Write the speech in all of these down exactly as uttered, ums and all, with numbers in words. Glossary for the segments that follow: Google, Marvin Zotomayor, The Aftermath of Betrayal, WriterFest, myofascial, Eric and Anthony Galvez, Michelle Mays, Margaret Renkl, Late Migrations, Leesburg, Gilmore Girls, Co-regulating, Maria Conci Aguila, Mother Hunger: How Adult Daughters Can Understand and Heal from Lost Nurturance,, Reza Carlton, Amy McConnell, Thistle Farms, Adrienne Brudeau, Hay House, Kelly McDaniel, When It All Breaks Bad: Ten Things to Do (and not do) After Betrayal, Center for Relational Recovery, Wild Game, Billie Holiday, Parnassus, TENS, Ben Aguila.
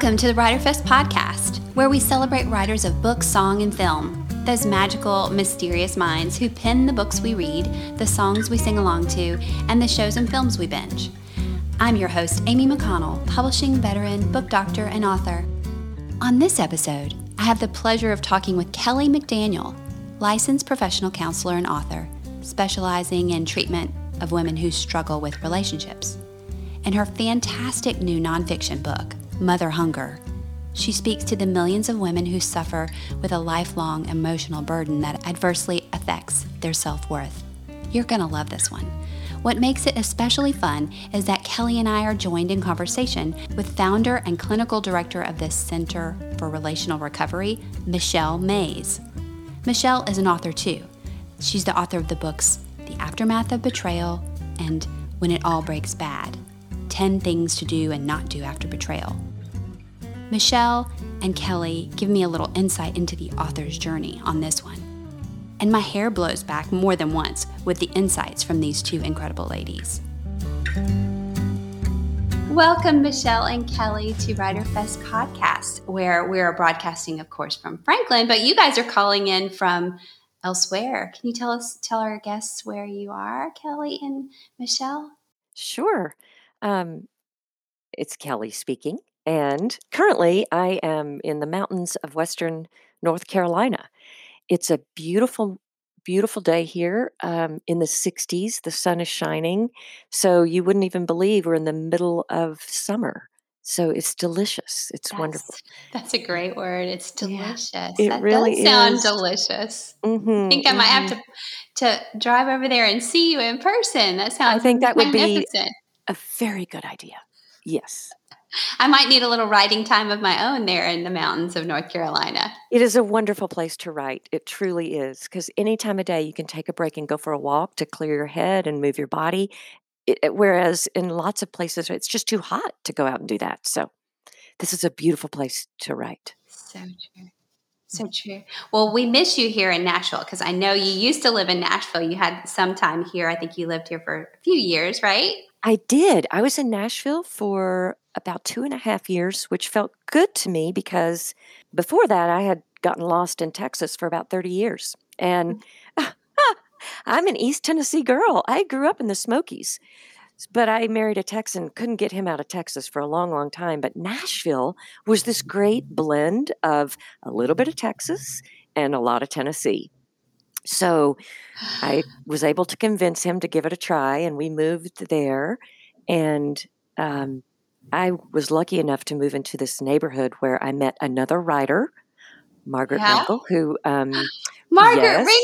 Welcome to the WriterFest podcast, where we celebrate writers of book, song, and film. Those magical, mysterious minds who pen the books we read, the songs we sing along to, and the shows and films we binge. I'm your host, Amy McConnell, publishing veteran, book doctor, and author. On this episode, I have the pleasure of talking with Kelly McDaniel, licensed professional counselor and author, specializing in treatment of women who struggle with relationships. In her fantastic new nonfiction book, Mother Hunger, she speaks to the millions of women who suffer with a lifelong emotional burden that adversely affects their self-worth. You're going to love this one. What makes it especially fun is that Kelly and I are joined in conversation with founder and clinical director of the Center for Relational Recovery, Michelle Mays. Michelle is an author too. She's the author of the books The Aftermath of Betrayal and When It All Breaks Bad: Ten Things to Do and Not Do After Betrayal. Michelle and Kelly give me a little insight into the author's journey on this one. And my hair blows back more than once with the insights from these two incredible ladies. Welcome, Michelle and Kelly, to WriterFest podcast, where we're broadcasting, of course, from Franklin, but you guys are calling in from elsewhere. Can you tell us, tell our guests where you are, Kelly and Michelle? Sure. Um, it's Kelly speaking, and currently I am in the mountains of Western North Carolina. It's a beautiful, beautiful day here, um, in the sixties. The sun is shining, so you wouldn't even believe we're in the middle of summer. So it's delicious. It's that's, wonderful. That's a great word. It's delicious. Yeah, it that really does sound is. delicious. Mm-hmm, I think I mm-hmm. might have to to drive over there and see you in person. That sounds I think that would be a very good idea. Yes. I might need a little writing time of my own there in the mountains of North Carolina. It is a wonderful place to write. It truly is, because any time of day you can take a break and go for a walk to clear your head and move your body. It, it, whereas in lots of places, it's just too hot to go out and do that. So this is a beautiful place to write. So true. So true. Well, we miss you here in Nashville, because I know you used to live in Nashville. You had some time here. I think you lived here for a few years, right? I did. I was in Nashville for about two and a half years, which felt good to me, because before that I had gotten lost in Texas for about thirty years. And mm-hmm. uh, I'm an East Tennessee girl. I grew up in the Smokies, but I married a Texan, couldn't get him out of Texas for a long, long time. But Nashville was this great blend of a little bit of Texas and a lot of Tennessee. So I was able to convince him to give it a try, and we moved there. And um, I was lucky enough to move into this neighborhood where I met another writer, Margaret yeah. Renkl, who um, Margaret yes, Renkl.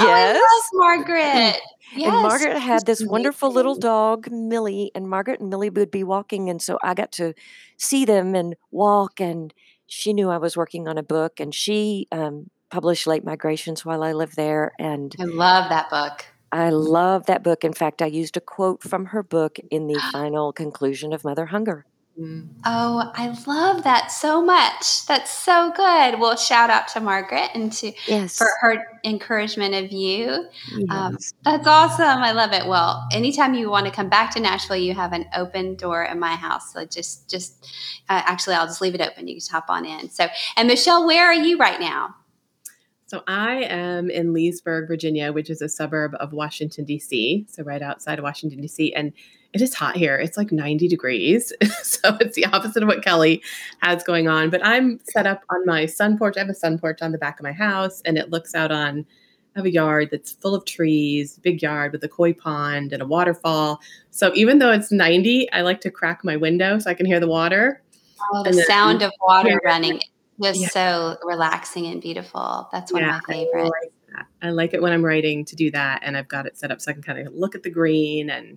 Yes. Oh, I love Margaret. And, yes. and Margaret had this wonderful little dog, Millie, and Margaret and Millie would be walking, and so I got to see them and walk. And she knew I was working on a book, and she um, published Late Migrations while I lived there. And I love that book. I love that book. In fact, I used a quote from her book in the final conclusion of Mother Hunger. Oh, I love that so much. That's so good. Well, shout out to Margaret and to yes. for her encouragement of you. Yes. Um, that's awesome. I love it. Well, anytime you want to come back to Nashville, you have an open door at my house. So just, just uh, actually, I'll just leave it open. You can just hop on in. So, and Michelle, where are you right now? So I am in Leesburg, Virginia, which is a suburb of Washington, D C. So right outside of Washington, D C. And it is hot here. It's like ninety degrees. So it's the opposite of what Kelly has going on. But I'm set up on my sun porch. I have a sun porch on the back of my house, and it looks out on I have a yard that's full of trees, big yard with a koi pond and a waterfall. So even though it's ninety, I like to crack my window so I can hear the water. Oh, the sound of water running. Just yeah. so relaxing and beautiful. That's one yeah, of my favorites. I like, I like it when I'm writing to do that, and I've got it set up so I can kind of look at the green, and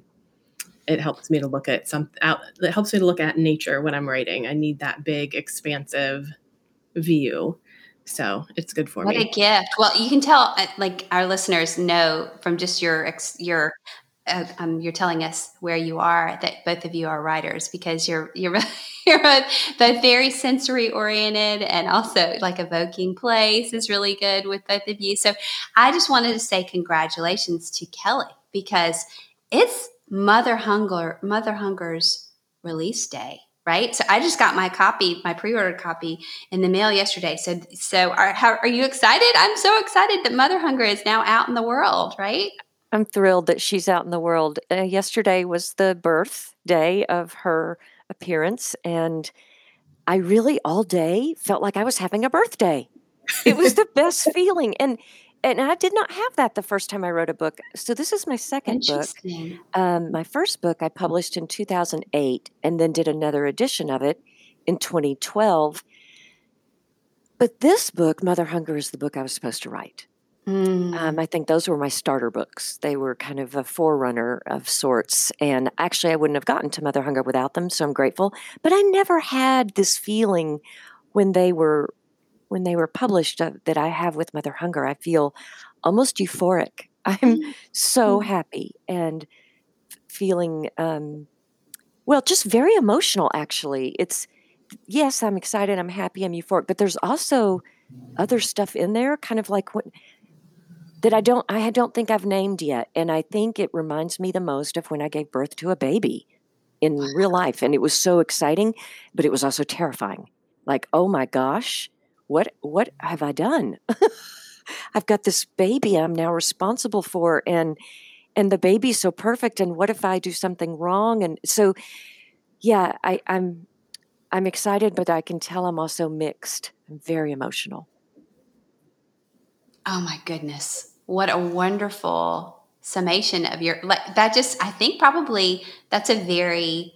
it helps me to look at some out. It helps me to look at nature when I'm writing. I need that big, expansive view. So it's good for what me. What a gift! Well, you can tell, like our listeners know from just your your. Uh, um, you're telling us where you are, that both of you are writers, because you're you're, you're both, both very sensory oriented, and also like evoking place is really good with both of you. So I just wanted to say congratulations to Kelly, because it's Mother Hunger Mother Hunger's release day right? So I just got my copy, my pre-ordered copy in the mail yesterday. So so are, how, are you excited? I'm so excited that Mother Hunger is now out in the world, right? I'm thrilled that she's out in the world. Uh, yesterday was the birthday of her appearance, and I really all day felt like I was having a birthday. It was the best feeling. And and I did not have that the first time I wrote a book. So this is my second book. Um, my first book I published in two thousand eight and then did another edition of it in twenty twelve. But this book, Mother Hunger, is the book I was supposed to write. Mm. Um, I think those were my starter books. They were kind of a forerunner of sorts. And actually, I wouldn't have gotten to Mother Hunger without them, so I'm grateful. But I never had this feeling when they were when they were published uh, that I have with Mother Hunger. I feel almost euphoric. I'm mm. so mm. happy and f- feeling, um, well, just very emotional, actually. It's, yes, I'm excited, I'm happy, I'm euphoric, but there's also other stuff in there, kind of like what... that I don't I don't think I've named yet. And I think it reminds me the most of when I gave birth to a baby in real life. And it was so exciting, but it was also terrifying. Like, oh my gosh, what what have I done? I've got this baby I'm now responsible for, and and the baby's so perfect, and what if I do something wrong? And so yeah, I, I'm I'm excited, but I can tell I'm also mixed. I'm very emotional. Oh my goodness. What a wonderful summation of your, like that just, I think probably that's a very,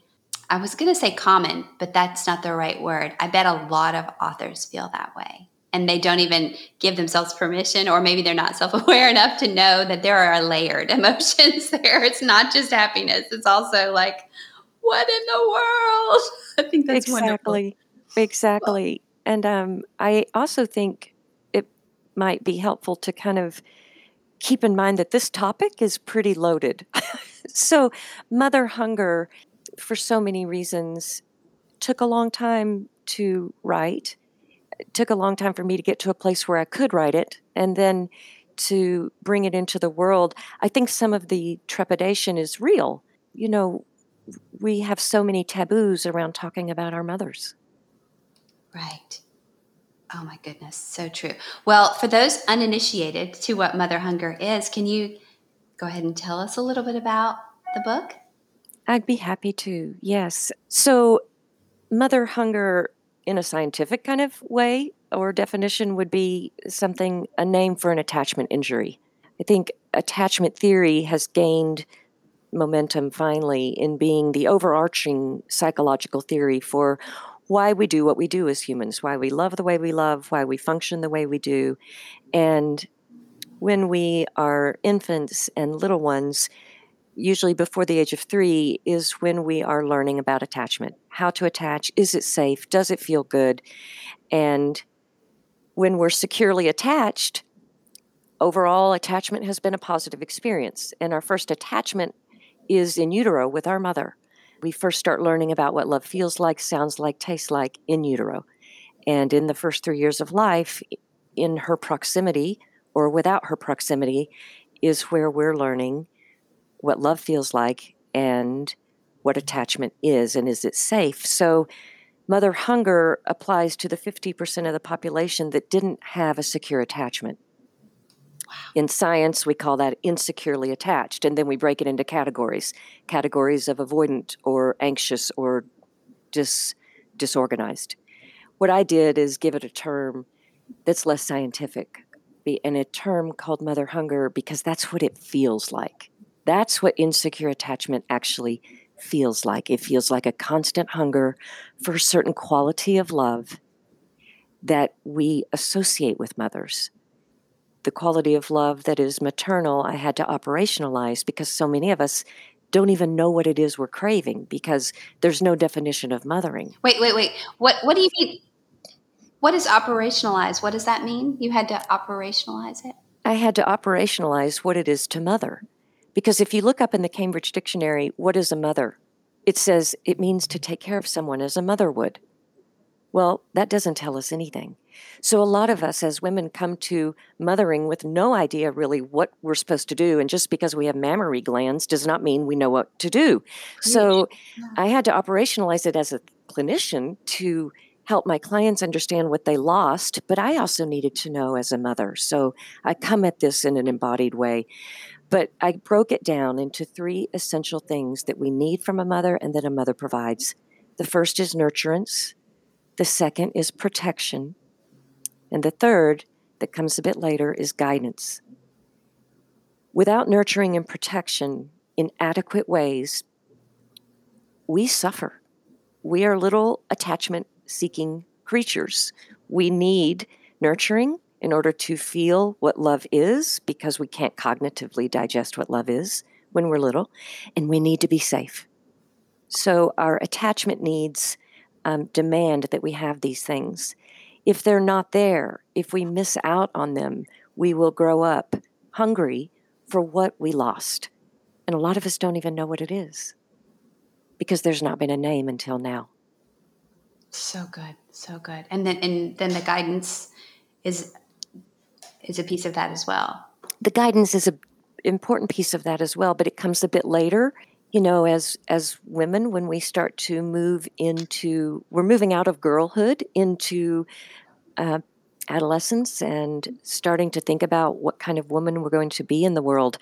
I was going to say common, but that's not the right word. I bet a lot of authors feel that way and they don't even give themselves permission, or maybe they're not self-aware enough to know that there are layered emotions there. It's not just happiness. It's also like, what in the world? I think that's exactly, wonderful. Exactly. And um, I also think might be helpful to kind of keep in mind that this topic is pretty loaded. So Mother Hunger, for so many reasons, took a long time to write. It took a long time for me to get to a place where I could write it and then to bring it into the world. I think some of the trepidation is real. You know, we have so many taboos around talking about our mothers. Right. Oh my goodness, so true. Well, for those uninitiated to what Mother Hunger is, can you go ahead and tell us a little bit about the book? I'd be happy to, yes. So Mother Hunger, in a scientific kind of way or definition, would be something, a name for an attachment injury. I think attachment theory has gained momentum finally in being the overarching psychological theory for why we do what we do as humans, why we love the way we love, why we function the way we do. And when we are infants and little ones, usually before the age of three, is when we are learning about attachment. How to attach, is it safe, does it feel good? And when we're securely attached, overall attachment has been a positive experience. And our first attachment is in utero with our mother. We first start learning about what love feels like, sounds like, tastes like in utero. And in the first three years of life, in her proximity or without her proximity, is where we're learning what love feels like and what attachment is, and is it safe. So Mother Hunger applies to the fifty percent of the population that didn't have a secure attachment. Wow. In science, we call that insecurely attached, and then we break it into categories, categories of avoidant or anxious or dis, disorganized. What I did is give it a term that's less scientific, and a term called Mother Hunger, because that's what it feels like. That's what insecure attachment actually feels like. It feels like a constant hunger for a certain quality of love that we associate with mothers. The quality of love that is maternal, I had to operationalize, because so many of us don't even know what it is we're craving, because there's no definition of mothering. Wait, wait, wait. What What do you mean? What is operationalize? What does that mean? You had to operationalize it? I had to operationalize what it is to mother. Because if you look up in the Cambridge Dictionary, what is a mother? It says it means to take care of someone as a mother would. Well, that doesn't tell us anything. So a lot of us as women come to mothering with no idea really what we're supposed to do. And just because we have mammary glands does not mean we know what to do. So I had to operationalize it as a clinician to help my clients understand what they lost, but I also needed to know as a mother. So I come at this in an embodied way, but I broke it down into three essential things that we need from a mother and that a mother provides. The first is nurturance. The second is protection. And the third, that comes a bit later, is guidance. Without nurturing and protection in adequate ways, we suffer. We are little attachment seeking creatures. We need nurturing in order to feel what love is, because we can't cognitively digest what love is when we're little, and we need to be safe. So our attachment needs um, demand that we have these things. If they're not there, if we miss out on them, we will grow up hungry for what we lost. And a lot of us don't even know what it is, because there's not been a name until now. So good, so good. And then and then the guidance is is a piece of that as well. The guidance is an important piece of that as well, but it comes a bit later. You know, as as women, when we start to move into, we're moving out of girlhood into uh, adolescence and starting to think about what kind of woman we're going to be in the world.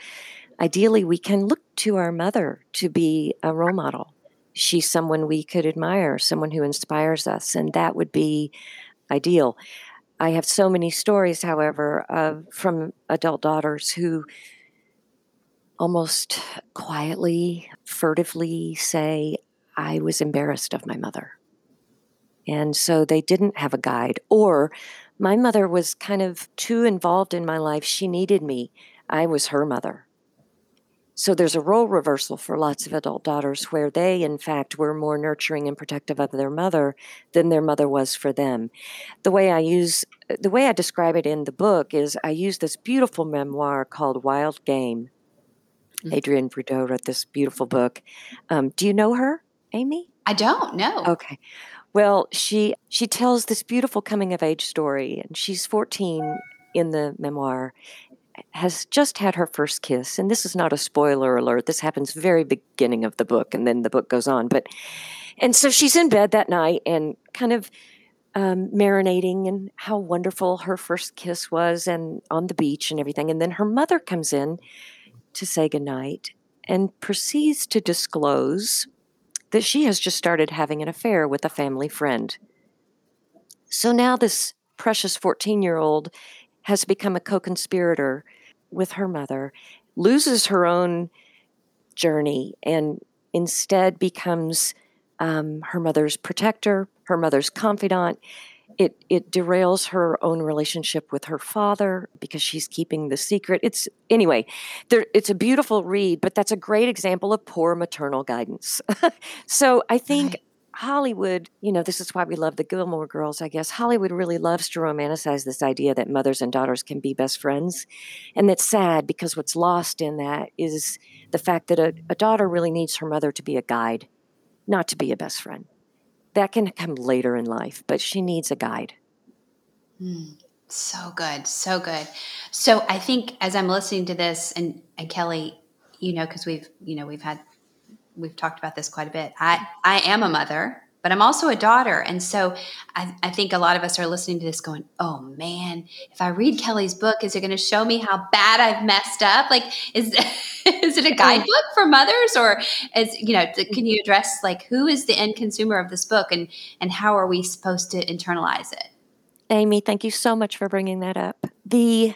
Ideally, we can look to our mother to be a role model. She's someone we could admire, someone who inspires us, and that would be ideal. I have so many stories, however, uh, from adult daughters who almost quietly, furtively say, I was embarrassed of my mother. And so they didn't have a guide. Or my mother was kind of too involved in my life. She needed me. I was her mother. So there's a role reversal for lots of adult daughters where they, in fact, were more nurturing and protective of their mother than their mother was for them. The way I use, the way I describe it in the book is I use this beautiful memoir called Wild Game. Adrienne Brudeau wrote this beautiful book. Um, do you know her, Amy? I don't, no. Okay. Well, she she tells this beautiful coming-of-age story, and she's fourteen in the memoir, has just had her first kiss, and this is not a spoiler alert. This happens very beginning of the book, and then the book goes on. But and so she's in bed that night and kind of um, marinating in how wonderful her first kiss was and on the beach and everything. And then her mother comes in to say goodnight and proceeds to disclose that she has just started having an affair with a family friend. So now this precious fourteen-year-old has become a co-conspirator with her mother, loses her own journey, and instead becomes um, her mother's protector, her mother's confidant. It it derails her own relationship with her father because she's keeping the secret. It's anyway, there, it's a beautiful read, but that's a great example of poor maternal guidance. So I think Hollywood, you know, this is why we love the Gilmore Girls, I guess. Hollywood really loves to romanticize this idea that mothers and daughters can be best friends. And that's sad, because what's lost in that is the fact that a, a daughter really needs her mother to be a guide, not to be a best friend. That can come later in life, but she needs a guide. Mm, so good. So good. So I think as I'm listening to this, and, and Kelly, you know, because we've, you know, we've had, we've talked about this quite a bit. I, I am a mother, but I'm also a daughter. And so I, I think a lot of us are listening to this going, oh man, if I read Kelly's book, is it going to show me how bad I've messed up? Like, is is it a guidebook for mothers, or is, you know, can you address like who is the end consumer of this book, and, and how are we supposed to internalize it? Amy, thank you so much for bringing that up. The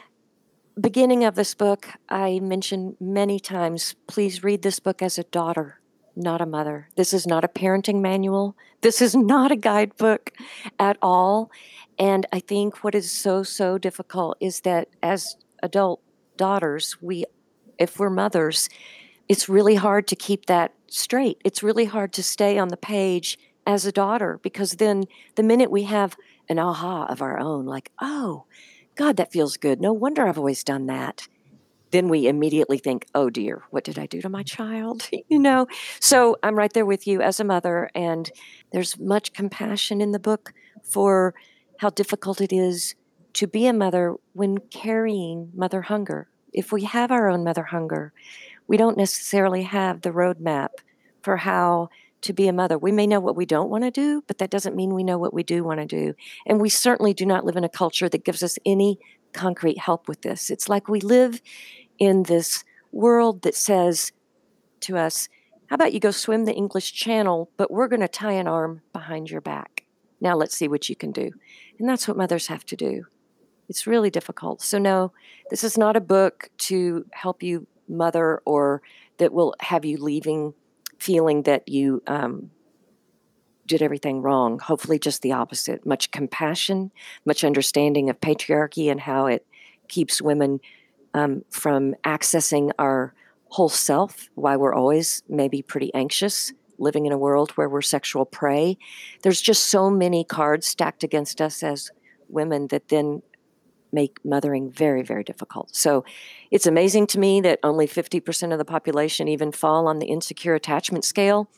beginning of this book, I mentioned many times, please read this book as a daughter, not a mother. This is not a parenting manual. This is not a guidebook at all. And I think what is so, so difficult is that as adult daughters, we, if we're mothers, it's really hard to keep that straight. It's really hard to stay on the page as a daughter, because then the minute we have an aha of our own, like, oh, God, that feels good. No wonder I've always done that. Then we immediately think, oh dear, what did I do to my child? You know, so I'm right there with you as a mother, and there's much compassion in the book for how difficult it is to be a mother when carrying mother hunger. If we have our own mother hunger, we don't necessarily have the roadmap for how to be a mother. We may know what we don't want to do, but that doesn't mean we know what we do want to do. And we certainly do not live in a culture that gives us any concrete help with this. It's like we live in this world that says to us, how about you go swim the English Channel, but we're going to tie an arm behind your back. Now let's see what you can do. And that's what mothers have to do. It's really difficult. So no, this is not a book to help you mother or that will have you leaving feeling that you um, did everything wrong. Hopefully just the opposite. Much compassion, much understanding of patriarchy and how it keeps women um, from accessing our whole self, why we're always maybe pretty anxious, living in a world where we're sexual prey. There's just so many cards stacked against us as women that then make mothering very, very difficult. So it's amazing to me that only fifty percent of the population even fall on the insecure attachment scale.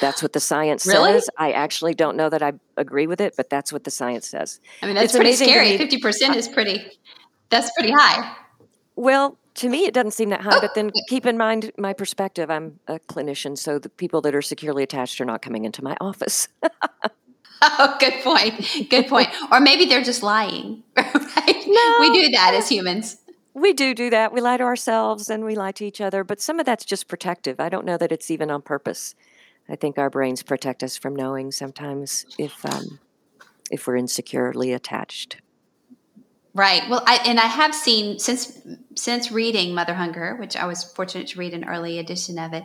That's what the science really? says. I actually don't know that I agree with it, but that's what the science says. I mean, that's it's pretty scary. fifty percent is pretty, that's pretty high. Well, to me, it doesn't seem that high, oh. but then keep in mind my perspective. I'm a clinician, so the people that are securely attached are not coming into my office. Oh, good point. Good point. Or maybe they're just lying. Right? No, we do that as humans. We do do that. We lie to ourselves and we lie to each other, but some of that's just protective. I don't know that it's even on purpose. I think our brains protect us from knowing sometimes if um, if we're insecurely attached. Right. Well, I, and I have seen since since reading Mother Hunger, which I was fortunate to read an early edition of it.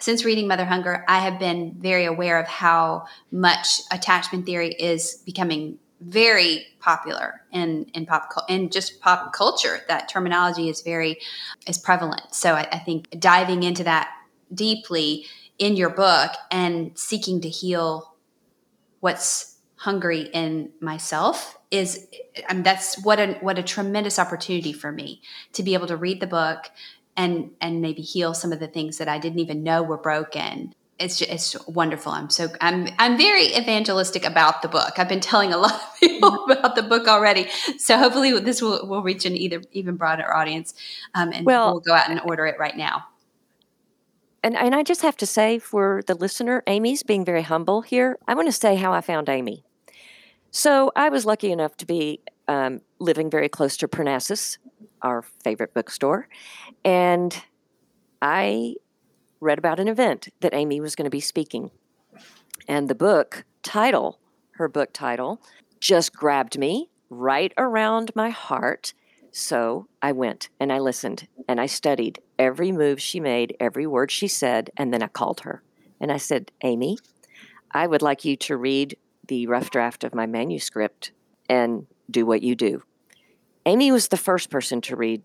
Since reading Mother Hunger, I have been very aware of how much attachment theory is becoming very popular in in pop in just pop culture. That terminology is very is prevalent. So I, I think diving into that deeply in your book and seeking to heal what's hungry in myself is, I mean, that's what a what a tremendous opportunity for me to be able to read the book and and maybe heal some of the things that I didn't even know were broken. It's just, it's wonderful. I'm so I'm I'm very evangelistic about the book. I've been telling a lot of people about the book already, so hopefully this will will reach an either even broader audience, um, and well, we'll go out and order it right now. And and I just have to say for the listener, Amy's being very humble here. I want to say how I found Amy. So I was lucky enough to be um, living very close to Parnassus, our favorite bookstore, and I read about an event that Amy was going to be speaking. And the book title, her book title, just grabbed me right around my heart. So I went and I listened and I studied every move she made, every word she said, and then I called her. And I said, Amy, I would like you to read the rough draft of my manuscript and do what you do. Amy was the first person to read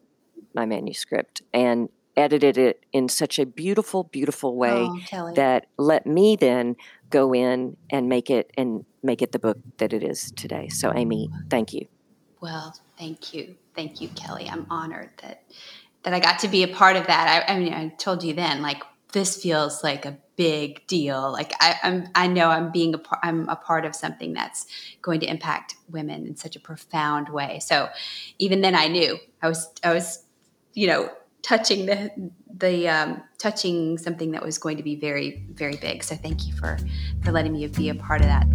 my manuscript and edited it in such a beautiful, beautiful way oh, that let me then go in and make it and make it the book that it is today. So Amy, thank you. Well, thank you. Thank you, Kelly. I'm honored that, that I got to be a part of that. I, I mean, I told you then, like, this feels like a big deal. Like I, I'm, I know I'm being a part, I'm a part of something that's going to impact women in such a profound way. So even then I knew I was, I was, you know, touching the, the, um, touching something that was going to be very, very big. So thank you for, for letting me be a part of that.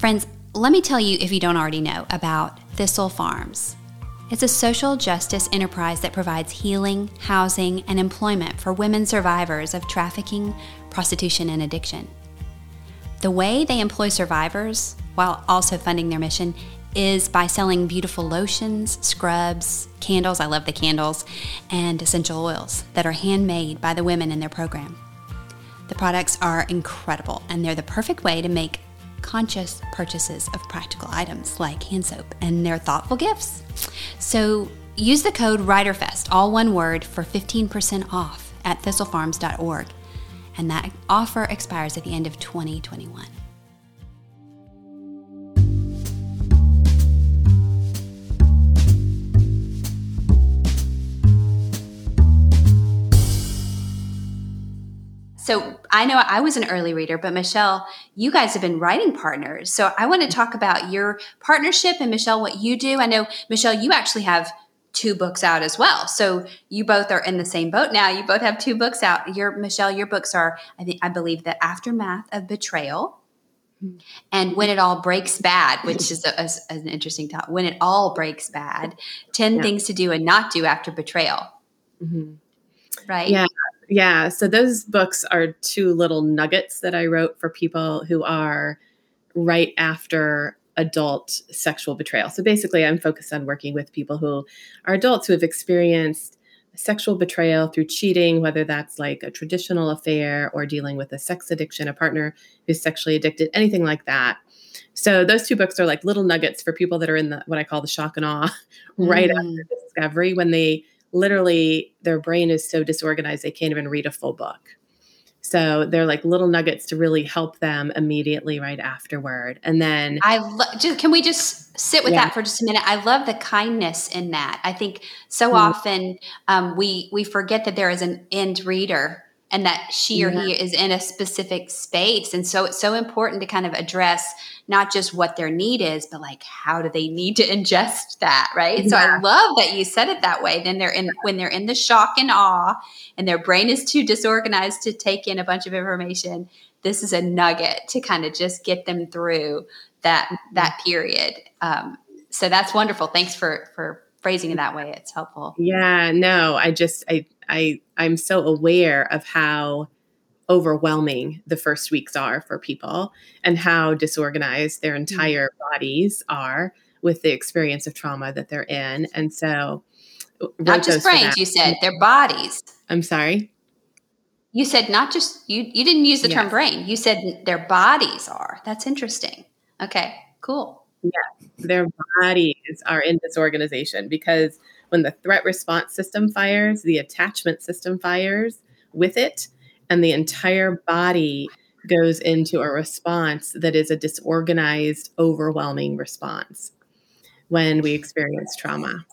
Friends, let me tell you, if you don't already know, about Thistle Farms. It's a social justice enterprise that provides healing, housing, and employment for women survivors of trafficking, prostitution, and addiction. The way they employ survivors, while also funding their mission, is by selling beautiful lotions, scrubs, candles, I love the candles, and essential oils that are handmade by the women in their program. The products are incredible, and they're the perfect way to make conscious purchases of practical items like hand soap and their thoughtful gifts. So use the code WriterFest, all one word, for fifteen percent off at thistle farms dot org. And that offer expires at the end of twenty twenty-one. So I know I was an early reader, but Michelle, you guys have been writing partners. So I want to talk about your partnership and Michelle, what you do. I know, Michelle, you actually have two books out as well. So you both are in the same boat now. You both have two books out. Your Michelle, your books are, I think, I believe, The Aftermath of Betrayal and When It All Breaks Bad, which is a, a, an interesting topic. When It All Breaks Bad, ten yeah. Things to Do and Not Do After Betrayal. Mm-hmm. Right? Yeah. Yeah. So those books are two little nuggets that I wrote for people who are right after adult sexual betrayal. So basically, I'm focused on working with people who are adults who have experienced sexual betrayal through cheating, whether that's like a traditional affair or dealing with a sex addiction, a partner who's sexually addicted, anything like that. So those two books are like little nuggets for people that are in the what I call the shock and awe right mm. after discovery, when they literally, their brain is so disorganized, they can't even read a full book. So they're like little nuggets to really help them immediately right afterward. And then I lo- just, can we just sit with yeah. that for just a minute? I love the kindness in that. I think so mm-hmm. often um, we, we forget that there is an end reader and that she or yeah. he is in a specific space. And so it's so important to kind of address not just what their need is, but like, how do they need to ingest that? Right. Yeah. So I love that you said it that way. Then they're in, when they're in the shock and awe and their brain is too disorganized to take in a bunch of information, this is a nugget to kind of just get them through that, that period. Um, so that's wonderful. Thanks for, for phrasing it that way. It's helpful. Yeah, no, I just, I, I, I'm so aware of how overwhelming the first weeks are for people and how disorganized their entire bodies are with the experience of trauma that they're in. And so not just brains, you said their bodies. I'm sorry. You said not just, you, you didn't use the yes. term brain. You said their bodies are. That's interesting. Okay, cool. Yeah, their bodies are in disorganization because when the threat response system fires, the attachment system fires with it, and the entire body goes into a response that is a disorganized, overwhelming response when we experience trauma.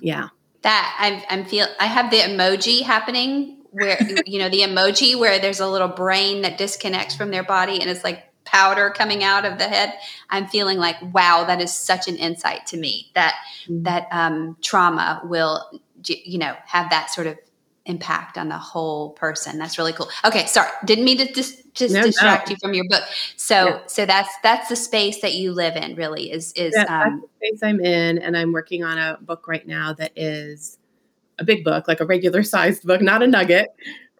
Yeah. That I'm, I'm feel, I have the emoji happening where, you know, the emoji where there's a little brain that disconnects from their body and it's like powder coming out of the head. I'm feeling like, wow, that is such an insight to me that, that um, trauma will, you know, have that sort of impact on the whole person. That's really cool. Okay. Sorry. Didn't mean to dis- just no, distract no. you from your book. So, yeah. so that's, that's the space that you live in really is, is yeah, um, that's the space I'm in. And I'm working on a book right now that is a big book, like a regular sized book, not a nugget.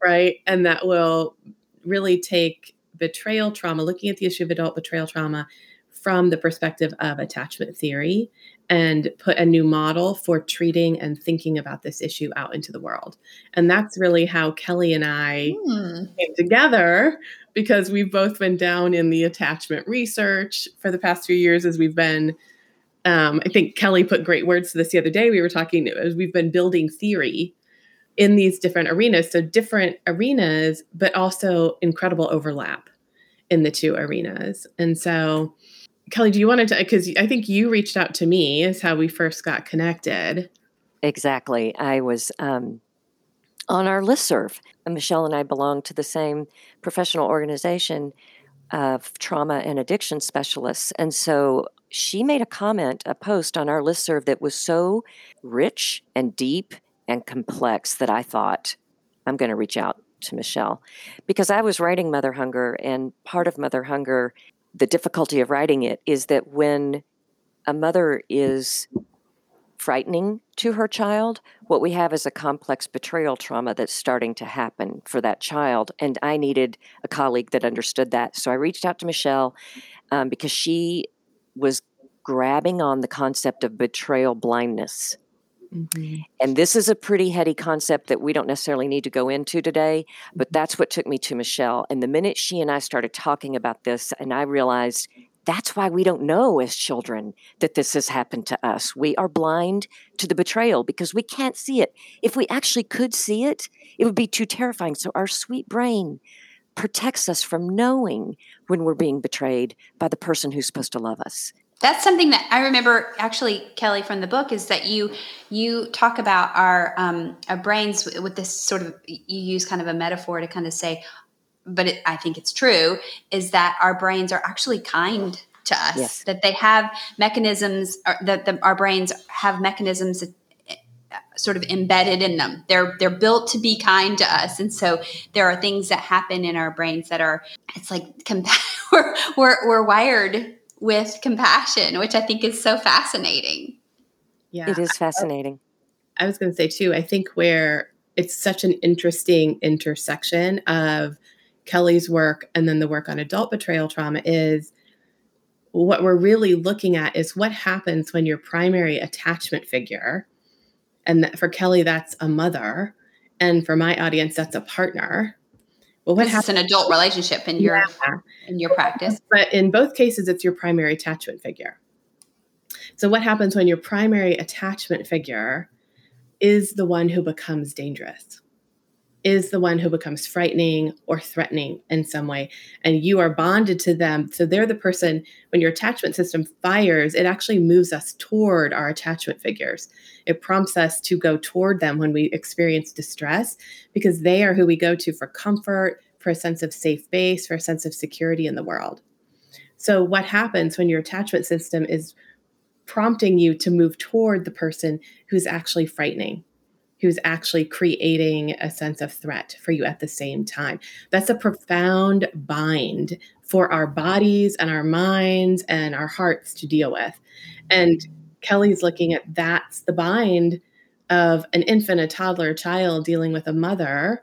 Right. And that will really take betrayal trauma, looking at the issue of adult betrayal trauma from the perspective of attachment theory and put a new model for treating and thinking about this issue out into the world. And that's really how Kelly and I mm. came together, because we've both been down in the attachment research for the past few years as we've been, um, I think Kelly put great words to this the other day. We were talking, as we've been building theory in these different arenas. So different arenas, but also incredible overlap in the two arenas. And so Kelly, do you want to, because I think you reached out to me is how we first got connected. Exactly. I was um, on our listserv. Michelle and I belong to the same professional organization of trauma and addiction specialists. And so she made a comment, a post on our listserv that was so rich and deep and complex that I thought, I'm going to reach out to Michelle. Because I was writing Mother Hunger, and part of Mother Hunger, the difficulty of writing it is that when a mother is frightening to her child, what we have is a complex betrayal trauma that's starting to happen for that child. And I needed a colleague that understood that. So I reached out to Michelle um, because she was grabbing on the concept of betrayal blindness. Mm-hmm. And this is a pretty heady concept that we don't necessarily need to go into today, but that's what took me to Michelle. And the minute she and I started talking about this, and I realized that's why we don't know as children that this has happened to us. We are blind to the betrayal because we can't see it. If we actually could see it, it would be too terrifying. So our sweet brain protects us from knowing when we're being betrayed by the person who's supposed to love us. That's something that I remember actually, Kelly, from the book is that you you talk about our um, our brains with this sort of, you use kind of a metaphor to kind of say, but it, I think it's true, is that our brains are actually kind to us, yes. that they have mechanisms, or that the, our brains have mechanisms sort of embedded in them. They're they're built to be kind to us. And so there are things that happen in our brains that are, it's like compa- we're, we're, we're wired with compassion, which I think is so fascinating. Yeah, it is fascinating. I, I was going to say too, I think where it's such an interesting intersection of Kelly's work and then the work on adult betrayal trauma is what we're really looking at is what happens when your primary attachment figure, and that for Kelly, that's a mother, and for my audience, that's a partner. Well, what happens? It's an adult relationship in your yeah. in your practice, but in both cases, it's your primary attachment figure. So, what happens when your primary attachment figure is the one who becomes dangerous, is the one who becomes frightening or threatening in some way, and you are bonded to them? So, they're the person. When your attachment system fires, it actually moves us toward our attachment figures. It prompts us to go toward them when we experience distress, because they are who we go to for comfort, for a sense of safe base, for a sense of security in the world. So what happens when your attachment system is prompting you to move toward the person who's actually frightening, who's actually creating a sense of threat for you at the same time? That's a profound bind for our bodies and our minds and our hearts to deal with. And Kelly's looking at that's the bind of an infant, a toddler, a child dealing with a mother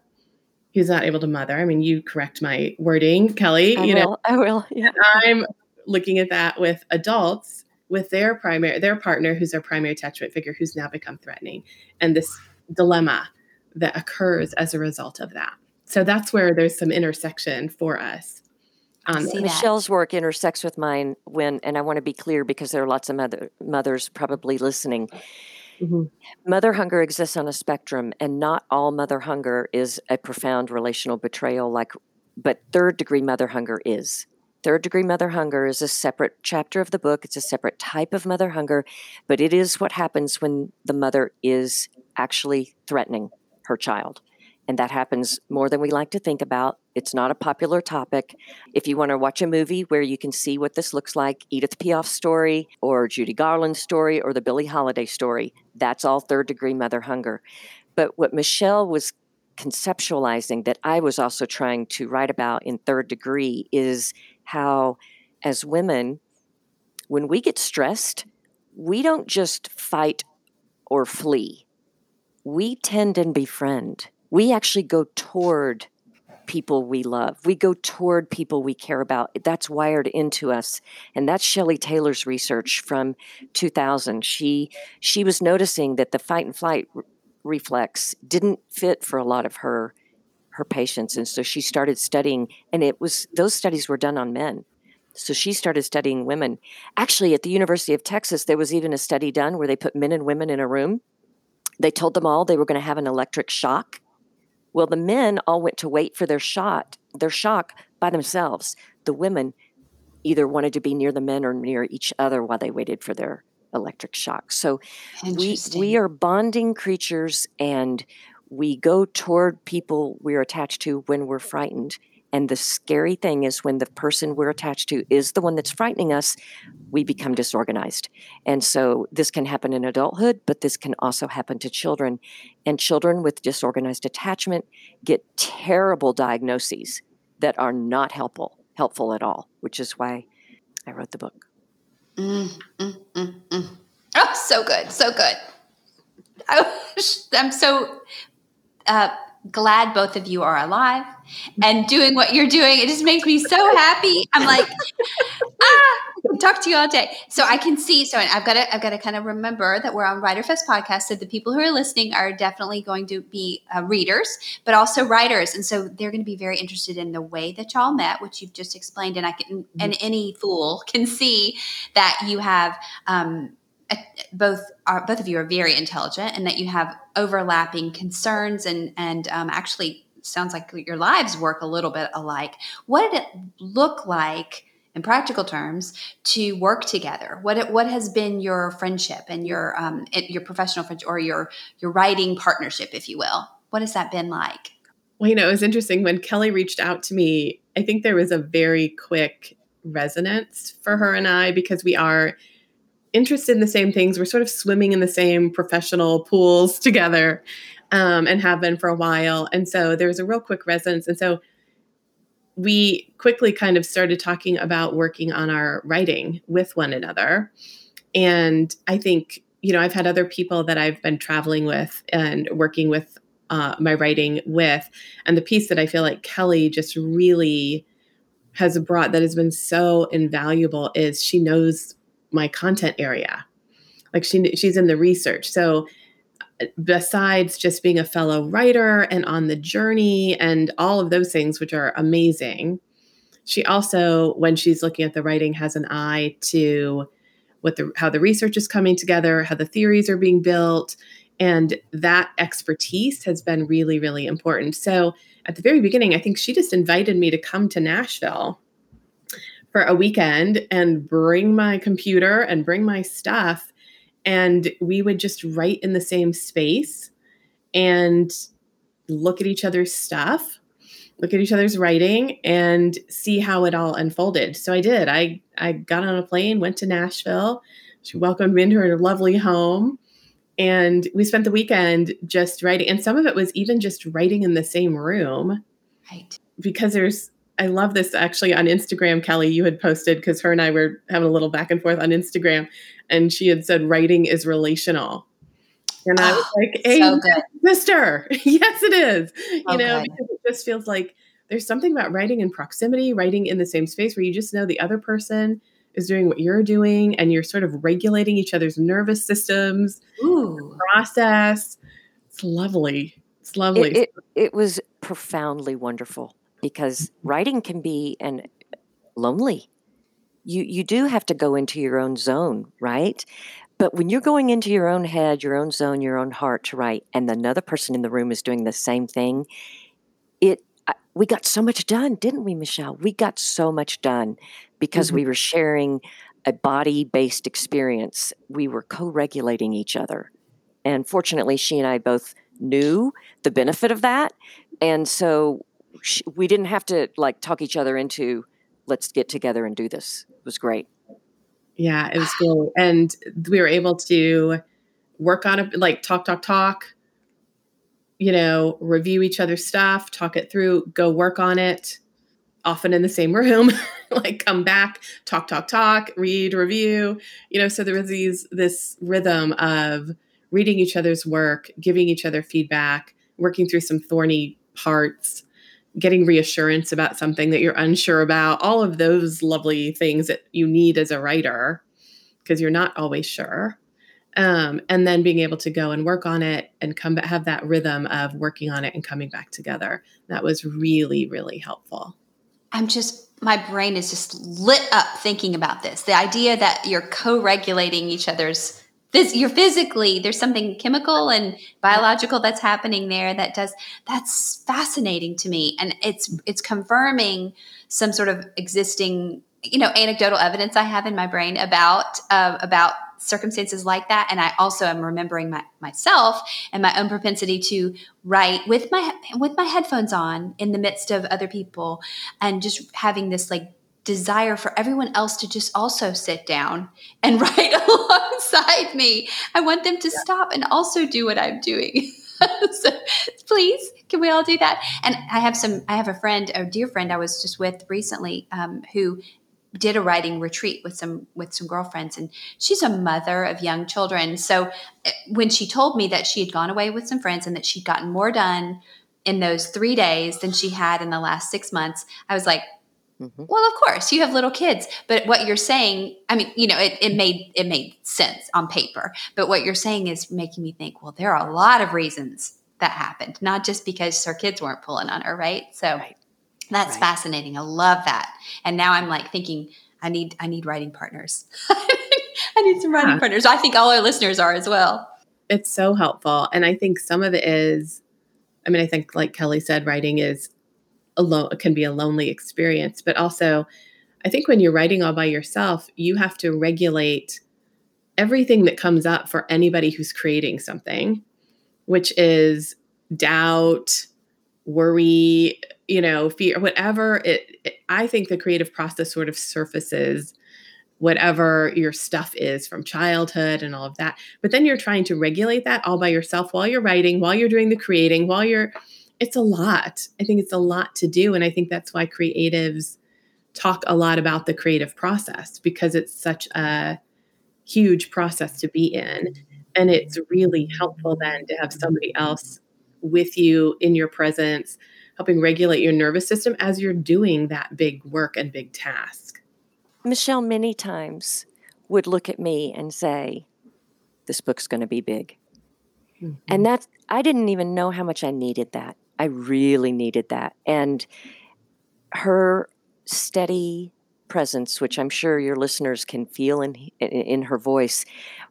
who's not able to mother. I mean, you correct my wording, Kelly. I you will. Know, I will. Yeah. I'm looking at that with adults, with their primary, their partner, who's their primary attachment figure, who's now become threatening, and this dilemma that occurs as a result of that. So that's where there's some intersection for us. Um, Michelle's work intersects with mine when, and I want to be clear because there are lots of mother, mothers probably listening. Mm-hmm. Mother hunger exists on a spectrum, and not all mother hunger is a profound relational betrayal, like, but third degree mother hunger is. Third degree mother hunger is a separate chapter of the book. It's a separate type of mother hunger, but it is what happens when the mother is actually threatening her child. And that happens more than we like to think about. It's not a popular topic. If you want to watch a movie where you can see what this looks like, Edith Piaf's story or Judy Garland's story or the Billie Holiday story, that's all third degree mother hunger. But what Michelle was conceptualizing that I was also trying to write about in third degree is how, as women, when we get stressed, we don't just fight or flee. We tend and befriend. We actually go toward people we love. We go toward people we care about. That's wired into us. And that's Shelley Taylor's research from two thousand. She she was noticing that the fight and flight re- reflex didn't fit for a lot of her her patients. And so she started studying, and it was those studies were done on men. So she started studying women. Actually, at the University of Texas, there was even a study done where they put men and women in a room. They told them all they were going to have an electric shock. Well, the men all went to wait for their shot, their shock by themselves. The women either wanted to be near the men or near each other while they waited for their electric shock. So we we are bonding creatures, and we go toward people we're attached to when we're frightened. And the scary thing is when the person we're attached to is the one that's frightening us, we become disorganized. And so this can happen in adulthood, but this can also happen to children. And children with disorganized attachment get terrible diagnoses that are not helpful, helpful at all, which is why I wrote the book. Mm, mm, mm, mm. Oh, so good, so good. I, I'm so... Uh, glad both of you are alive and doing what you're doing. It just makes me so happy. I'm like, ah, I can talk to you all day. So I can see. So I've got to, I've got to kind of remember that we're on WriterFest podcast. So the people who are listening are definitely going to be uh, readers, but also writers. And so they're going to be very interested in the way that y'all met, which you've just explained. And I can, mm-hmm. and any fool can see that you have, um, both are both of you are very intelligent, and that you have overlapping concerns and and um, actually sounds like your lives work a little bit alike. What did it look like in practical terms to work together? What it, what has been your friendship and your um, your professional friendship, or your your writing partnership, if you will? What has that been like? Well, you know, it was interesting when Kelly reached out to me. I think there was a very quick resonance for her and I, because we are interested in the same things. We're sort of swimming in the same professional pools together, um, and have been for a while. And so there was a real quick resonance. And so we quickly kind of started talking about working on our writing with one another. And I think, you know, I've had other people that I've been traveling with and working with uh, my writing with. And the piece that I feel like Kelly just really has brought that has been so invaluable is she knows my content area. Like she she's in the research. So besides just being a fellow writer and on the journey and all of those things, which are amazing, she also, when she's looking at the writing, has an eye to what the, how the research is coming together, how the theories are being built. And that expertise has been really, really important. So at the very beginning, I think she just invited me to come to Nashville for a weekend and bring my computer and bring my stuff. And we would just write in the same space and look at each other's stuff, look at each other's writing, and see how it all unfolded. So I did. I, I got on a plane, went to Nashville. She welcomed me into her lovely home. And we spent the weekend just writing. And some of it was even just writing in the same room. Right. Because there's, I love this actually on Instagram, Kelly, you had posted, because her and I were having a little back and forth on Instagram, and she had said, writing is relational. And oh, I was like, hey, so sister, yes, it is. So you know, because it just feels like there's something about writing in proximity, writing in the same space where you just know the other person is doing what you're doing, and you're sort of regulating each other's nervous systems, Ooh. process. It's lovely. It's lovely. It, it, it was profoundly wonderful. Because writing can be and lonely. You you do have to go into your own zone, right? But when you're going into your own head, your own zone, your own heart to write, and another person in the room is doing the same thing, it I, we got so much done, didn't we, Michelle? We got so much done because mm-hmm. we were sharing a body-based experience. We were co-regulating each other. And fortunately, she and I both knew the benefit of that. And so we didn't have to like talk each other into let's get together and do this. It was great. Yeah, it was cool. And we were able to work on it, like talk, talk, talk, you know, review each other's stuff, talk it through, go work on it, often in the same room, like come back, talk, talk, talk, read, review, you know, so there was these, this rhythm of reading each other's work, giving each other feedback, working through some thorny parts, getting reassurance about something that you're unsure about, all of those lovely things that you need as a writer, because you're not always sure. Um, and then being able to go and work on it and come back, have that rhythm of working on it and coming back together. That was really, really helpful. I'm just, my brain is just lit up thinking about this. The idea that you're co-regulating each other's, phys- you're physically, there's something chemical and biological that's happening there that does, that's fascinating to me. And it's, it's confirming some sort of existing, you know, anecdotal evidence I have in my brain about, uh, about circumstances like that. And I also am remembering my, myself and my own propensity to write with my, with my headphones on in the midst of other people, and just having this like desire for everyone else to just also sit down and write alongside me. I want them to yeah. stop and also do what I'm doing. So please, can we all do that? And I have some, I have a friend, a dear friend I was just with recently, um, who did a writing retreat with some, with some girlfriends, and she's a mother of young children. So when she told me that she had gone away with some friends and that she'd gotten more done in those three days than she had in the last six months, I was like, Mm-hmm. well, of course you have little kids, but what you're saying, I mean, you know, it, it made, it made sense on paper, but what you're saying is making me think, well, there are a lot of reasons that happened, not just because her kids weren't pulling on her. Right. So right. that's right. fascinating. I love that. And now I'm like thinking I need, I need writing partners. I need some writing yeah. partners. I think all our listeners are as well. It's so helpful. And I think some of it is, I mean, I think like Kelly said, writing is, alone, it can be a lonely experience, but also I think when you're writing all by yourself, you have to regulate everything that comes up for anybody who's creating something, which is doubt, worry, you know, fear, whatever it, it I think the creative process sort of surfaces whatever your stuff is from childhood and all of that. But then you're trying to regulate that all by yourself while you're writing, while you're doing the creating, while you're, it's a lot. I think it's a lot to do. And I think that's why creatives talk a lot about the creative process, because it's such a huge process to be in. And it's really helpful then to have somebody else with you in your presence, helping regulate your nervous system as you're doing that big work and big task. Michelle many times would look at me and say, this book's going to be big. Mm-hmm. And that's, I didn't even know how much I needed that. I really needed that. And her steady presence, which I'm sure your listeners can feel in in her voice,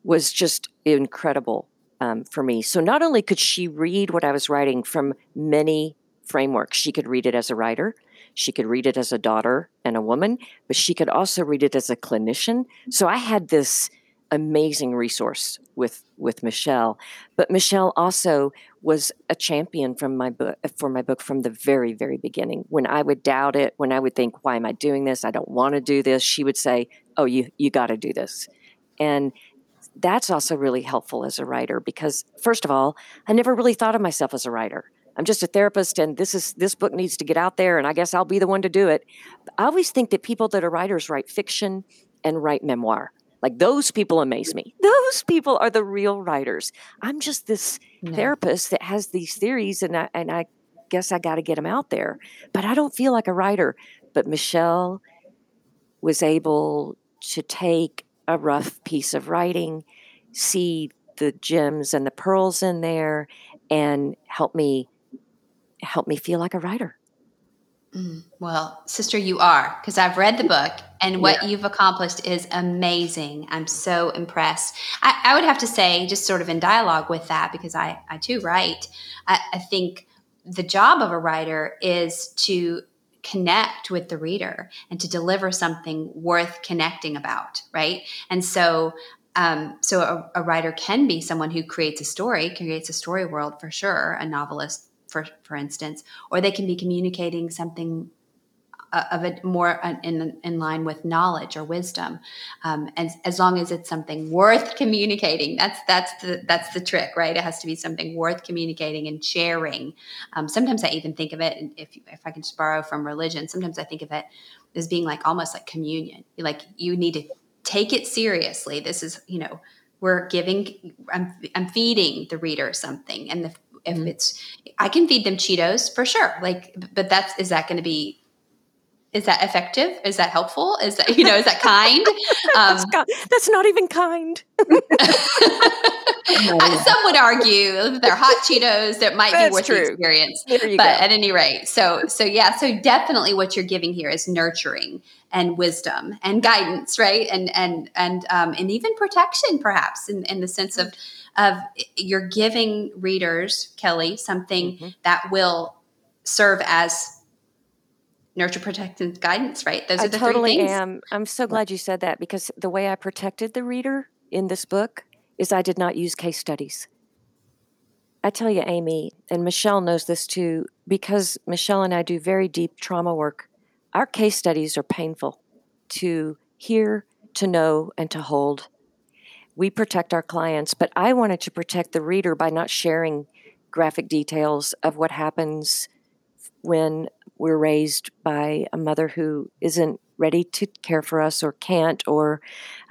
was just incredible um, for me. So not only could she read what I was writing from many frameworks, she could read it as a writer, she could read it as a daughter and a woman, but she could also read it as a clinician. So I had this amazing resource with with Michelle. But Michelle also was a champion from my book for my book from the very, very beginning. When I would doubt it, when I would think, why am I doing this? I don't want to do this. She would say, oh, you you got to do this. And that's also really helpful as a writer, because first of all, I never really thought of myself as a writer. I'm just a therapist, and this is this book needs to get out there, and I guess I'll be the one to do it. I always think that people that are writers write fiction and write memoir. Like, those people amaze me. Those people are the real writers. I'm just this no. therapist that has these theories, and I, and I guess I got to get them out there. But I don't feel like a writer. But Michelle was able to take a rough piece of writing, see the gems and the pearls in there, and help me help me feel like a writer. Well, sister, you are, because I've read the book, and what yeah. you've accomplished is amazing. I'm so impressed. I, I would have to say, just sort of in dialogue with that, because I, I too write, I, I think the job of a writer is to connect with the reader and to deliver something worth connecting about, right? And so Um, so a, a writer can be someone who creates a story, creates a story world for sure, a novelist, for for instance, or they can be communicating something of it more in in line with knowledge or wisdom. Um, and as long as it's something worth communicating, that's that's the that's the trick, right? It has to be something worth communicating and sharing. Um, sometimes I even think of it, if if I can just borrow from religion, sometimes I think of it as being like almost like communion. Like, you need to take it seriously. This is, you know, we're giving, I'm, I'm feeding the reader something. And the, if mm-hmm. it's, I can feed them Cheetos for sure. Like, but that's, is that going to be, is that effective? Is that helpful? Is that, you know, is that kind? Um, that's, got, that's not even kind. Some would argue they're hot Cheetos. That might that's be worth true. The experience, but go. At any rate. So, so yeah, so definitely what you're giving here is nurturing and wisdom and guidance, right? And, and, and, um, and even protection, perhaps, in, in the sense of, of you're giving readers, Kelly, something mm-hmm. that will serve as nurture, protect, and guidance, right? Those I are the totally three things. Am. I'm so glad you said that, because the way I protected the reader in this book is I did not use case studies. I tell you, Amy, and Michelle knows this too, because Michelle and I do very deep trauma work. Our case studies are painful to hear, to know, and to hold. We protect our clients, but I wanted to protect the reader by not sharing graphic details of what happens when we're raised by a mother who isn't ready to care for us or can't or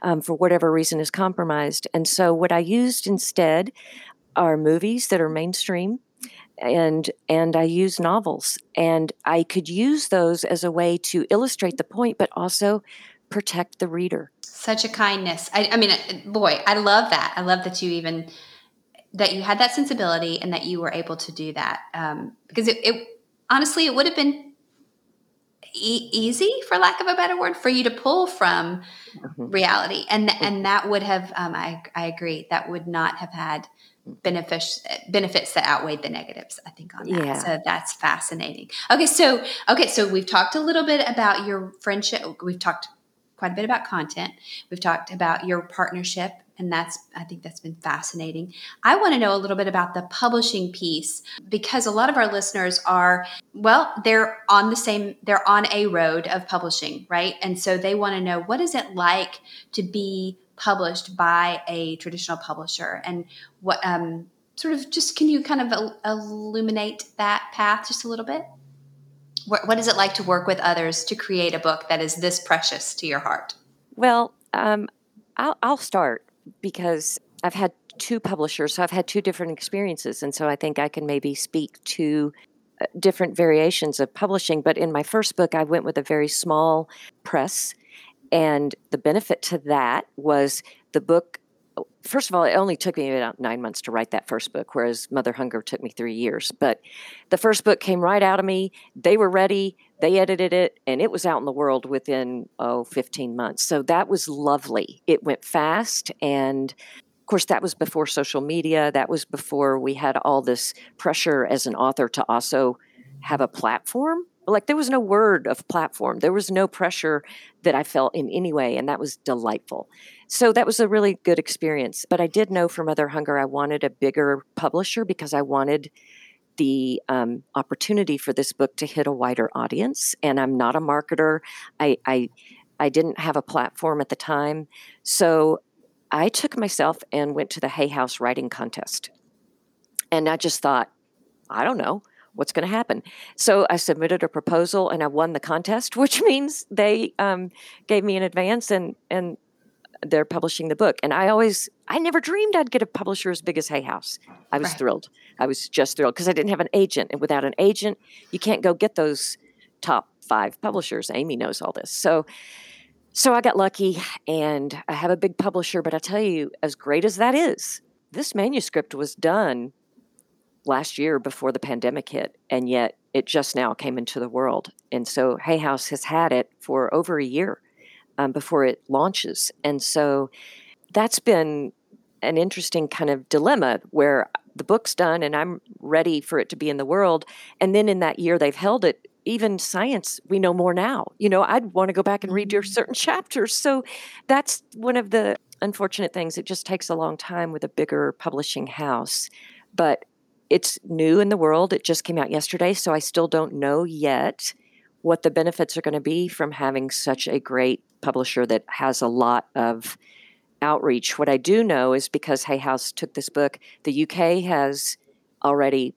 um, for whatever reason is compromised. And so what I used instead are movies that are mainstream, And and I use novels, and I could use those as a way to illustrate the point, but also protect the reader. Such a kindness. I, I mean, boy, I love that. I love that you even that you had that sensibility and that you were able to do that. Um, because it, it honestly, it would have been e- easy, for lack of a better word, for you to pull from mm-hmm. reality, and th- and that would have. Um, I I agree. That would not have had. Benefits, benefits that outweighed the negatives, I think, on that. Yeah. So that's fascinating. Okay. So, okay. So we've talked a little bit about your friendship. We've talked quite a bit about content. We've talked about your partnership And that's, I think that's been fascinating. I want to know a little bit about the publishing piece, because a lot of our listeners are, well, they're on the same, they're on a road of publishing, right? And so they want to know, what is it like to be published by a traditional publisher? And what um, sort of just, can you kind of illuminate that path just a little bit? What, what is it like to work with others to create a book that is this precious to your heart? Well, um, I'll, I'll start. Because I've had two publishers, so I've had two different experiences. And so I think I can maybe speak to different variations of publishing. But in my first book, I went with a very small press. And the benefit to that was the book, first of all, it only took me about nine months to write that first book, whereas Mother Hunger took me three years. But the first book came right out of me. They were ready. They edited it, and it was out in the world within, oh, fifteen months. So that was lovely. It went fast, and of course, that was before social media. That was before we had all this pressure as an author to also have a platform. Like, there was no word of platform. There was no pressure that I felt in any way, and that was delightful. So that was a really good experience. But I did know from Mother Hunger I wanted a bigger publisher because I wanted the um, opportunity for this book to hit a wider audience. And I'm not a marketer. I, I I didn't have a platform at the time. So I took myself and went to the Hay House writing contest. And I just thought, I don't know what's going to happen. So I submitted a proposal and I won the contest, which means they um, gave me an advance and, and they're publishing the book. And I always, I never dreamed I'd get a publisher as big as Hay House. I was right. thrilled. I was just thrilled because I didn't have an agent. And without an agent, you can't go get those top five publishers. Amy knows all this. So, so I got lucky and I have a big publisher, but I tell you, as great as that is, this manuscript was done last year before the pandemic hit. And yet it just now came into the world. And so Hay House has had it for over a year Um, before it launches. And so that's been an interesting kind of dilemma where the book's done and I'm ready for it to be in the world. And then in that year they've held it, even science, we know more now. You know, I'd want to go back and read your certain chapters. So that's one of the unfortunate things. It just takes a long time with a bigger publishing house. But it's new in the world. It just came out yesterday, so I still don't know yet what the benefits are going to be from having such a great publisher that has a lot of outreach. What I do know is because Hay House took this book, the U K has already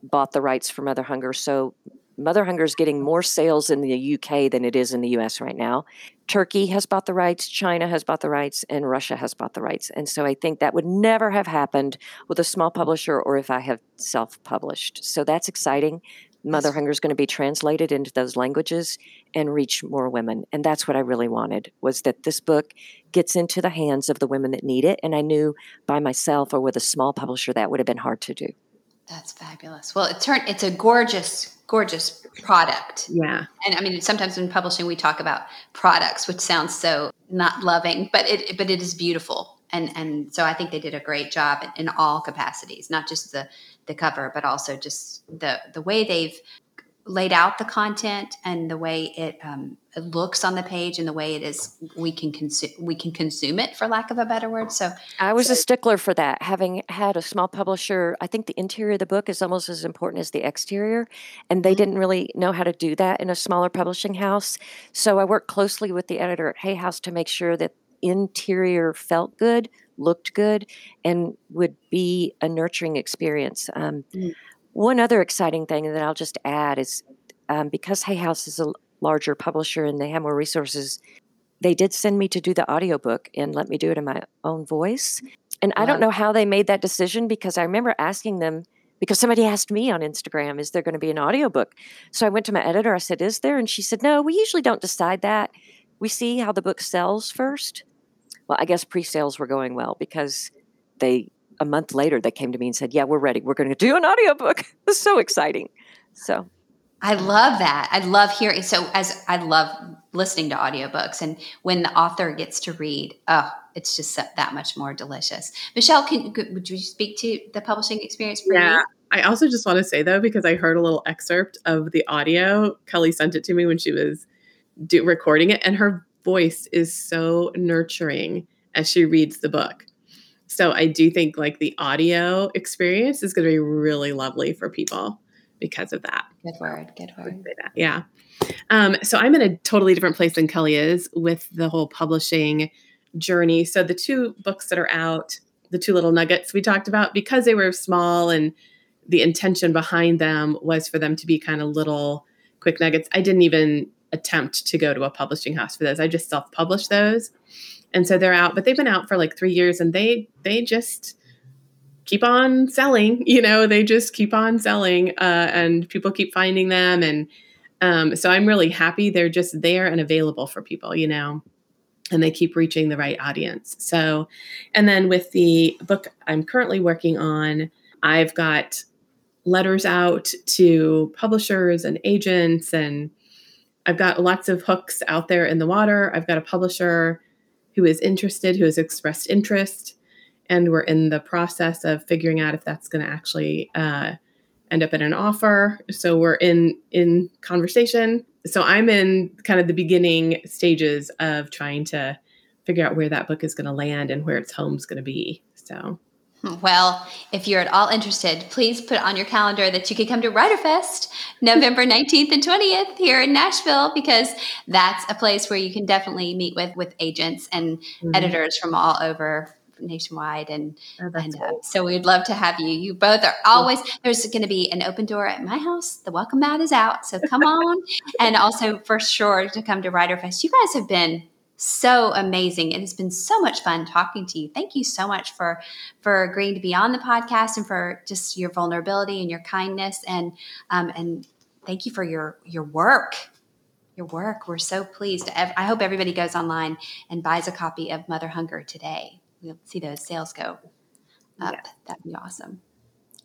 bought the rights for Mother Hunger. So Mother Hunger is getting more sales in the U K than it is in the U S right now. Turkey has bought the rights, China has bought the rights, and Russia has bought the rights. And so I think that would never have happened with a small publisher or if I have self-published. So that's exciting. Mother Hunger is going to be translated into those languages and reach more women. And that's what I really wanted, was that this book gets into the hands of the women that need it. And I knew by myself or with a small publisher, that would have been hard to do. That's fabulous. Well, it turned, it's a gorgeous, gorgeous product. Yeah. And I mean, sometimes in publishing, we talk about products, which sounds so not loving, but it, but it is beautiful. And, and so I think they did a great job in, in all capacities, not just the, the cover, but also just the, the way they've laid out the content and the way it, um, it looks on the page and the way it is, we can consume, we can consume it, for lack of a better word. So I was so- a stickler for that. Having had a small publisher, I think the interior of the book is almost as important as the exterior. And they mm-hmm. didn't really know how to do that in a smaller publishing house. So I worked closely with the editor at Hay House to make sure that interior felt good, looked good, and would be a nurturing experience. Um, mm. One other exciting thing that I'll just add is um, because Hay House is a larger publisher and they have more resources, they did send me to do the audiobook and let me do it in my own voice. And wow. I don't know how they made that decision, because I remember asking them, because somebody asked me on Instagram, is there going to be an audiobook? So I went to my editor. I said, is there? And she said, no, we usually don't decide that. We see how the book sells first. Well, I guess pre-sales were going well, because they, a month later, they came to me and said, yeah, we're ready. We're going to do an audiobook. It was so exciting. So I love that. I love hearing. So as I love listening to audiobooks, and when the author gets to read, oh, it's just that much more delicious. Michelle, can, would you speak to the publishing experience for yeah. you? I also just want to say, though, because I heard a little excerpt of the audio, Kelly sent it to me when she was do, recording it, and her voice is so nurturing as she reads the book. So I do think like the audio experience is going to be really lovely for people because of that. Good word. Good word. Yeah. Um, so I'm in a totally different place than Kelly is with the whole publishing journey. So the two books that are out, the two little nuggets we talked about, because they were small and the intention behind them was for them to be kind of little quick nuggets, I didn't even attempt to go to a publishing house for those. I just self-published those. And so they're out, but they've been out for like three years and they, they just keep on selling, you know, they just keep on selling, uh, and people keep finding them. And, um, so I'm really happy they're just there and available for people, you know, and they keep reaching the right audience. So, and then with the book I'm currently working on, I've got letters out to publishers and agents, and I've got lots of hooks out there in the water. I've got a publisher who is interested, who has expressed interest, and we're in the process of figuring out if that's going to actually uh, end up in an offer. So we're in in conversation. So I'm in kind of the beginning stages of trying to figure out where that book is going to land and where its home's going to be. So, well, if you're at all interested, please put on your calendar that you could come to WriterFest November nineteenth and twentieth here in Nashville, because that's a place where you can definitely meet with, with agents and mm-hmm. editors from all over nationwide. And, oh, and uh, so we'd love to have you. You both are always, there's going to be an open door at my house. The welcome mat is out. So come on. And also for sure to come to WriterFest. You guys have been so amazing. It has been so much fun talking to you. Thank you so much for, for agreeing to be on the podcast and for just your vulnerability and your kindness. And, um, and thank you for your, your work, your work. We're so pleased. I hope everybody goes online and buys a copy of Mother Hunger today. We'll see those sales go up. Yeah. That'd be awesome.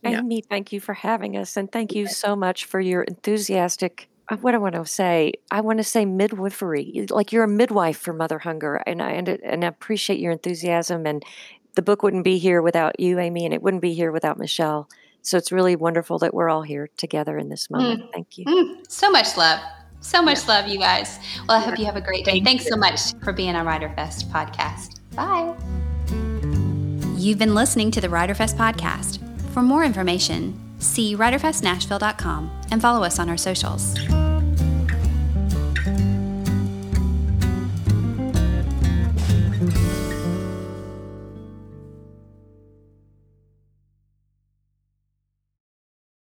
Amy, yeah. Thank you for having us. And thank you so much for your enthusiastic, what I want to say, I want to say midwifery, like you're a midwife for Mother Hunger. And I, and, and I appreciate your enthusiasm, and the book wouldn't be here without you, Amy, and it wouldn't be here without Michelle. So it's really wonderful that we're all here together in this moment. Mm. Thank you. Mm. So much love. So much yeah. love, you guys. Well, I hope you have a great day. Thank Thanks you. so much for being on WriterFest podcast. Bye. You've been listening to the WriterFest podcast. For more information, see Writer Fest Nashville dot com and follow us on our socials.